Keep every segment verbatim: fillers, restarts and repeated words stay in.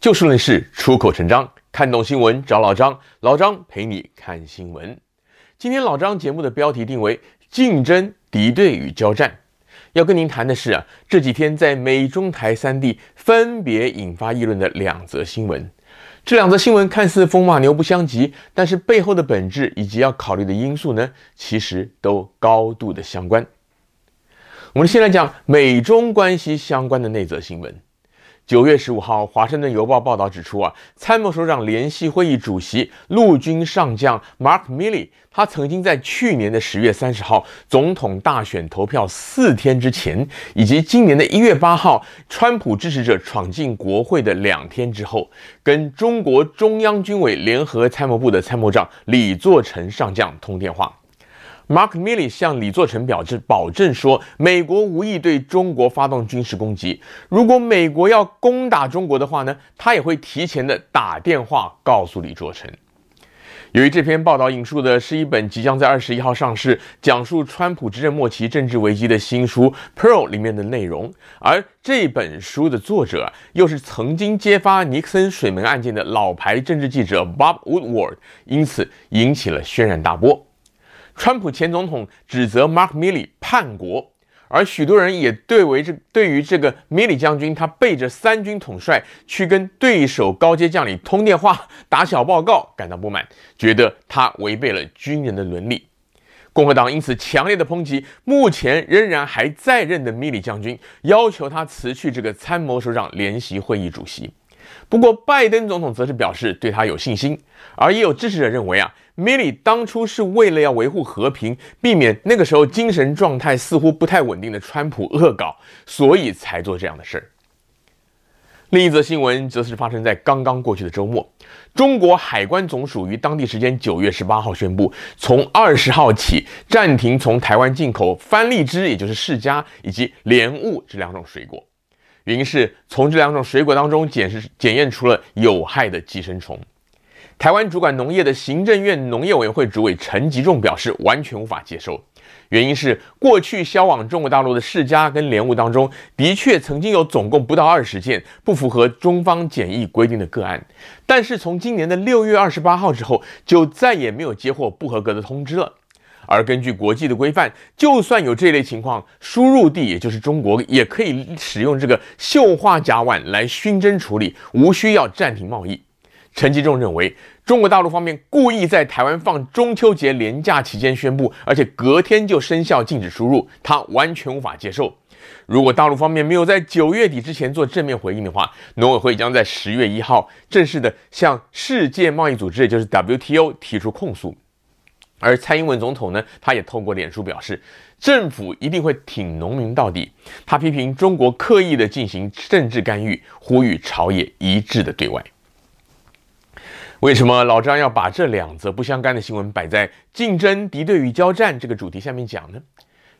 就事论事，出口成章。看懂新闻找老张，老张陪你看新闻。今天老张节目的标题定为“竞争、敌对与交战”。要跟您谈的是啊，这几天在美中台三地分别引发议论的两则新闻。这两则新闻看似风马牛不相及，但是背后的本质以及要考虑的因素呢，其实都高度的相关。我们先来讲美中关系相关的那则新闻。九月十五号，《华盛顿邮报》报道指出啊，参谋首长联席会议主席陆军上将 Mark Milley， 他曾经在去年的十月三十号总统大选投票四天之前，以及今年的一月八号川普支持者闯进国会的两天之后，跟中国中央军委联合参谋部的参谋长李作成上将通电话。Mark Milley 向李作成表示，保证说美国无意对中国发动军事攻击。如果美国要攻打中国的话呢，他也会提前的打电话告诉李作成。由于这篇报道引述的是一本即将在二十一号上市、讲述川普执政末期政治危机的新书《Peril》里面的内容，而这本书的作者又是曾经揭发尼克森水门案件的老牌政治记者 Bob Woodward， 因此引起了轩然大波。川普前总统指责 Mark Milley 叛国，而许多人也对为这对于这个 Milley 将军，他背着三军统帅去跟对手高阶将领通电话、打小报告感到不满，觉得他违背了军人的伦理。共和党因此强烈的抨击目前仍然还在任的 Milley 将军，要求他辞去这个参谋首长联席会议主席。不过，拜登总统则是表示对他有信心，而也有支持者认为啊 ，Milley 当初是为了要维护和平，避免那个时候精神状态似乎不太稳定的川普恶搞，所以才做这样的事儿。另一则新闻则是发生在刚刚过去的周末，中国海关总署于当地时间九月十八号宣布，从二十号起暂停从台湾进口番荔枝，也就是释迦以及莲雾这两种水果。原因是从这两种水果当中检视检验出了有害的寄生虫。台湾主管农业的行政院农业委员会主委陈吉仲表示，完全无法接受。原因是过去销往中国大陆的释迦跟莲雾当中，的确曾经有总共不到二十件不符合中方检疫规定的个案，但是从今年的六月二十八号之后，就再也没有接获不合格的通知了。而根据国际的规范，就算有这类情况，输入地也就是中国，也可以使用这个溴化甲烷来熏蒸处理，无需要暂停贸易。陈吉仲认为，中国大陆方面故意在台湾放中秋节连假期间宣布，而且隔天就生效禁止输入，他完全无法接受。如果大陆方面没有在九月底之前做正面回应的话，农委会将在十月一号正式的向世界贸易组织，也就是 W T O 提出控诉。而蔡英文总统呢，他也透过脸书表示，政府一定会挺农民到底。他批评中国刻意的进行政治干预，呼吁朝野一致的对外。为什么老张要把这两则不相干的新闻摆在竞争、敌对与交战这个主题下面讲呢？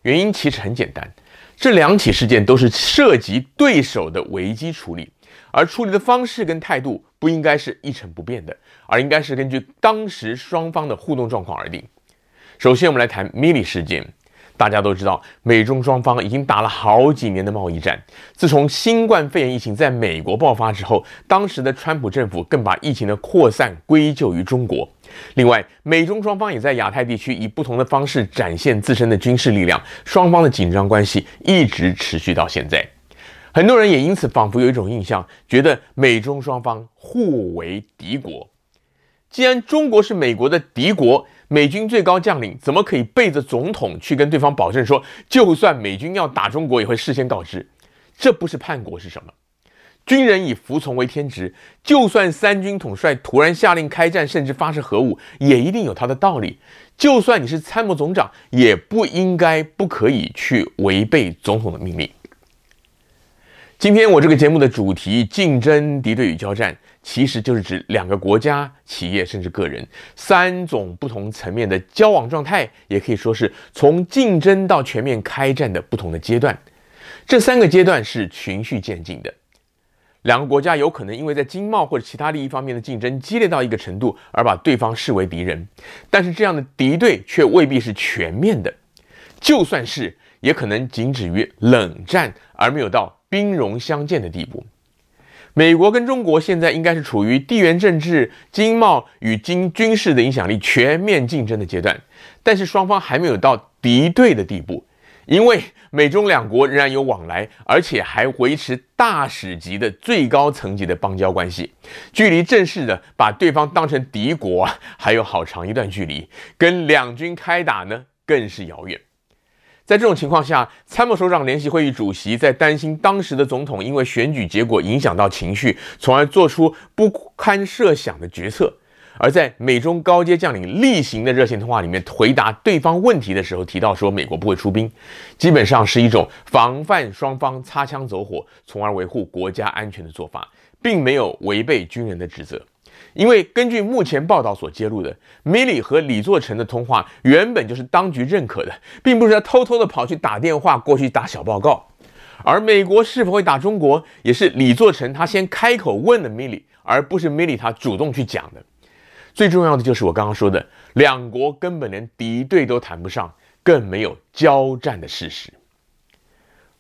原因其实很简单，这两起事件都是涉及对手的危机处理，而处理的方式跟态度不应该是一成不变的，而应该是根据当时双方的互动状况而定。首先，我们来谈 Milley 事件。大家都知道，美中双方已经打了好几年的贸易战。自从新冠肺炎疫情在美国爆发之后，当时的川普政府更把疫情的扩散归咎于中国。另外，美中双方也在亚太地区以不同的方式展现自身的军事力量，双方的紧张关系一直持续到现在。很多人也因此仿佛有一种印象，觉得美中双方互为敌国。既然中国是美国的敌国，美军最高将领怎么可以背着总统去跟对方保证说，就算美军要打中国也会事先告知？这不是叛国是什么？军人以服从为天职，就算三军统帅突然下令开战，甚至发射核武，也一定有他的道理。就算你是参谋总长，也不应该不可以去违背总统的命令。今天我这个节目的主题竞争、敌对与交战，其实就是指两个国家、企业甚至个人三种不同层面的交往状态，也可以说是从竞争到全面开战的不同的阶段。这三个阶段是循序渐进的，两个国家有可能因为在经贸或者其他利益方面的竞争激烈到一个程度而把对方视为敌人，但是这样的敌对却未必是全面的，就算是也可能仅止于冷战，而没有到兵戎相见的地步。美国跟中国现在应该是处于地缘政治、经贸与经军事的影响力全面竞争的阶段，但是双方还没有到敌对的地步，因为美中两国仍然有往来，而且还维持大使级的最高层级的邦交关系，距离正式的把对方当成敌国啊，还有好长一段距离，跟两军开打呢更是遥远。在这种情况下，参谋首长联席会议主席在担心当时的总统因为选举结果影响到情绪，从而做出不堪设想的决策。而在美中高阶将领例行的热线通话里面回答对方问题的时候，提到说美国不会出兵，基本上是一种防范双方擦枪走火，从而维护国家安全的做法，并没有违背军人的职责。因为根据目前报道所揭露的，米里和李作成的通话原本就是当局认可的，并不是他偷偷的跑去打电话过去打小报告。而美国是否会打中国，也是李作成他先开口问的米里，而不是米里他主动去讲的。最重要的就是我刚刚说的，两国根本连敌对都谈不上，更没有交战的事实。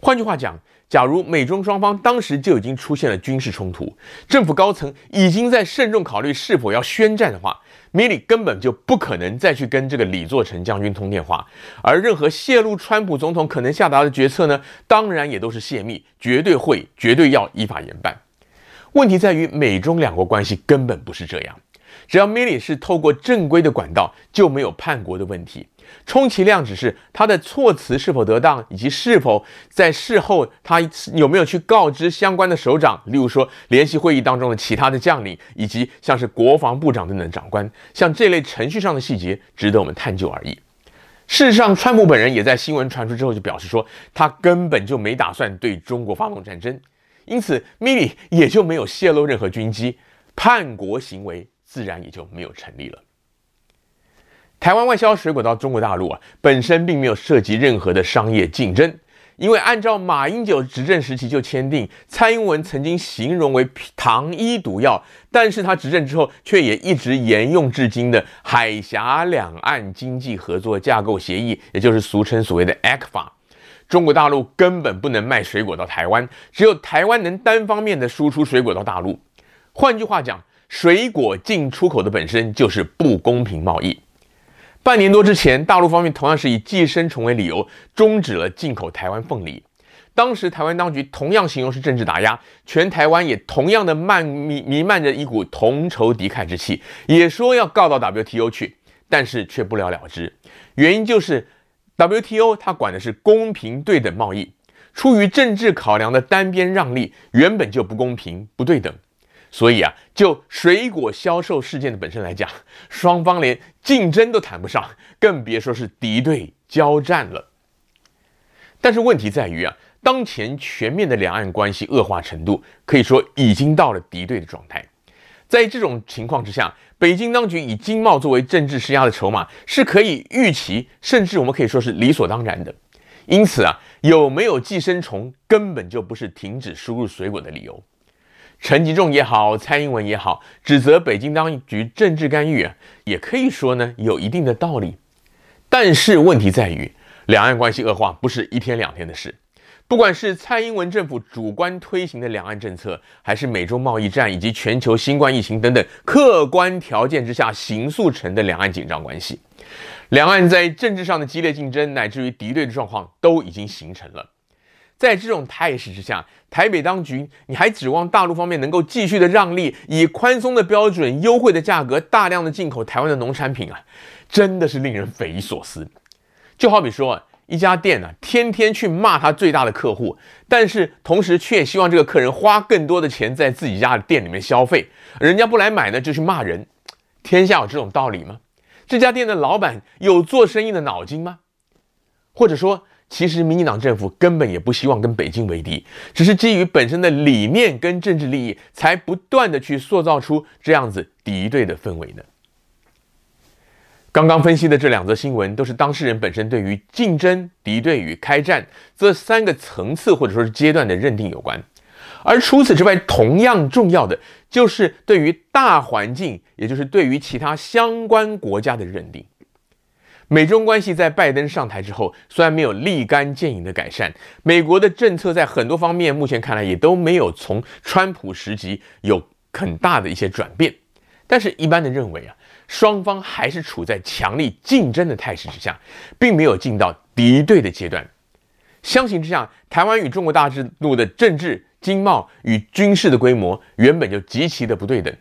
换句话讲，假如美中双方当时就已经出现了军事冲突，政府高层已经在慎重考虑是否要宣战的话，米里根本就不可能再去跟这个李作成将军通电话，而任何泄露川普总统可能下达的决策呢，当然也都是泄密，绝对会、绝对要依法严办。问题在于美中两国关系根本不是这样，只要米里是透过正规的管道，就没有叛国的问题。充其量只是他的措辞是否得当，以及是否在事后他有没有去告知相关的首长，例如说联席会议当中的其他的将领，以及像是国防部长等等长官，像这类程序上的细节值得我们探究而已。事实上，川普本人也在新闻传出之后就表示说，他根本就没打算对中国发动战争，因此米里也就没有泄露任何军机，叛国行为自然也就没有成立了。台湾外销水果到中国大陆啊，本身并没有涉及任何的商业竞争，因为按照马英九执政时期就签订，蔡英文曾经形容为糖衣毒药，但是他执政之后却也一直沿用至今的海峡两岸经济合作架构协议，也就是俗称所谓的 E C F A。中国大陆根本不能卖水果到台湾，只有台湾能单方面的输出水果到大陆。换句话讲，水果进出口的本身就是不公平贸易。半年多之前，大陆方面同样是以寄生虫为理由，终止了进口台湾凤梨。当时台湾当局同样形容是政治打压，全台湾也同样的漫弥弥漫着一股同仇敌忾之气，也说要告到 W T O 去，但是却不了了之。原因就是 W T O 它管的是公平对等贸易，出于政治考量的单边让利原本就不公平不对等。所以啊，就水果销售事件的本身来讲，双方连竞争都谈不上，更别说是敌对交战了。但是问题在于啊，当前全面的两岸关系恶化程度，可以说已经到了敌对的状态。在这种情况之下，北京当局以经贸作为政治施压的筹码，是可以预期，甚至我们可以说是理所当然的。因此啊，有没有寄生虫，根本就不是停止输入水果的理由。陈吉仲也好，蔡英文也好，指责北京当局政治干预啊，也可以说呢有一定的道理。但是问题在于，两岸关系恶化不是一天两天的事。不管是蔡英文政府主观推行的两岸政策，还是美洲贸易战以及全球新冠疫情等等客观条件之下形塑成的两岸紧张关系，两岸在政治上的激烈竞争乃至于敌对的状况都已经形成了。在这种态势之下，台北当局你还指望大陆方面能够继续的让利，以宽松的标准、优惠的价格，大量的进口台湾的农产品啊，真的是令人匪夷所思。就好比说，一家店啊，天天去骂他最大的客户，但是同时却希望这个客人花更多的钱在自己家的店里面消费，人家不来买呢，就去骂人。天下有这种道理吗？这家店的老板有做生意的脑筋吗？或者说，其实民进党政府根本也不希望跟北京为敌，只是基于本身的理念跟政治利益，才不断的去塑造出这样子敌对的氛围呢。刚刚分析的这两则新闻，都是当事人本身对于竞争、敌对与开战这三个层次或者说是阶段的认定有关。而除此之外，同样重要的就是对于大环境，也就是对于其他相关国家的认定。美中关系在拜登上台之后，虽然没有立竿见影的改善，美国的政策在很多方面目前看来也都没有从川普时期有很大的一些转变，但是一般的认为啊，双方还是处在强力竞争的态势之下，并没有进到敌对的阶段。相形之下，台湾与中国大陆的政治、经贸与军事的规模原本就极其的不对等。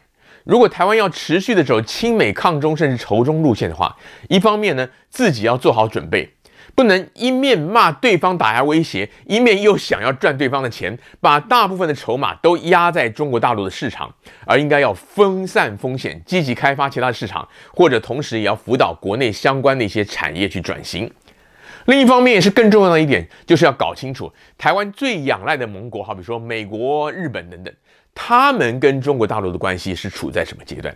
如果台湾要持续的走亲美抗中甚至仇中路线的话，一方面呢，自己要做好准备，不能一面骂对方打压威胁，一面又想要赚对方的钱，把大部分的筹码都压在中国大陆的市场，而应该要分散风险，积极开发其他的市场，或者同时也要辅导国内相关的一些产业去转型。另一方面也是更重要的一点，就是要搞清楚台湾最仰赖的盟国，好比说美国、日本等等，他们跟中国大陆的关系是处在什么阶段？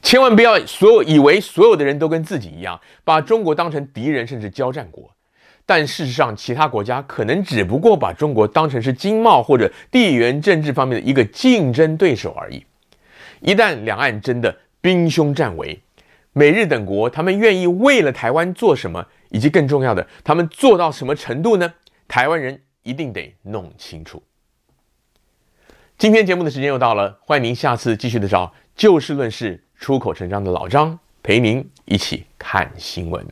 千万不要所有以为所有的人都跟自己一样，把中国当成敌人甚至交战国。但事实上，其他国家可能只不过把中国当成是经贸或者地缘政治方面的一个竞争对手而已。一旦两岸真的兵凶战危，美日等国他们愿意为了台湾做什么，以及更重要的，他们做到什么程度呢？台湾人一定得弄清楚。今天节目的时间又到了，欢迎您下次继续的找就事论事、出口成章的老张陪您一起看新闻。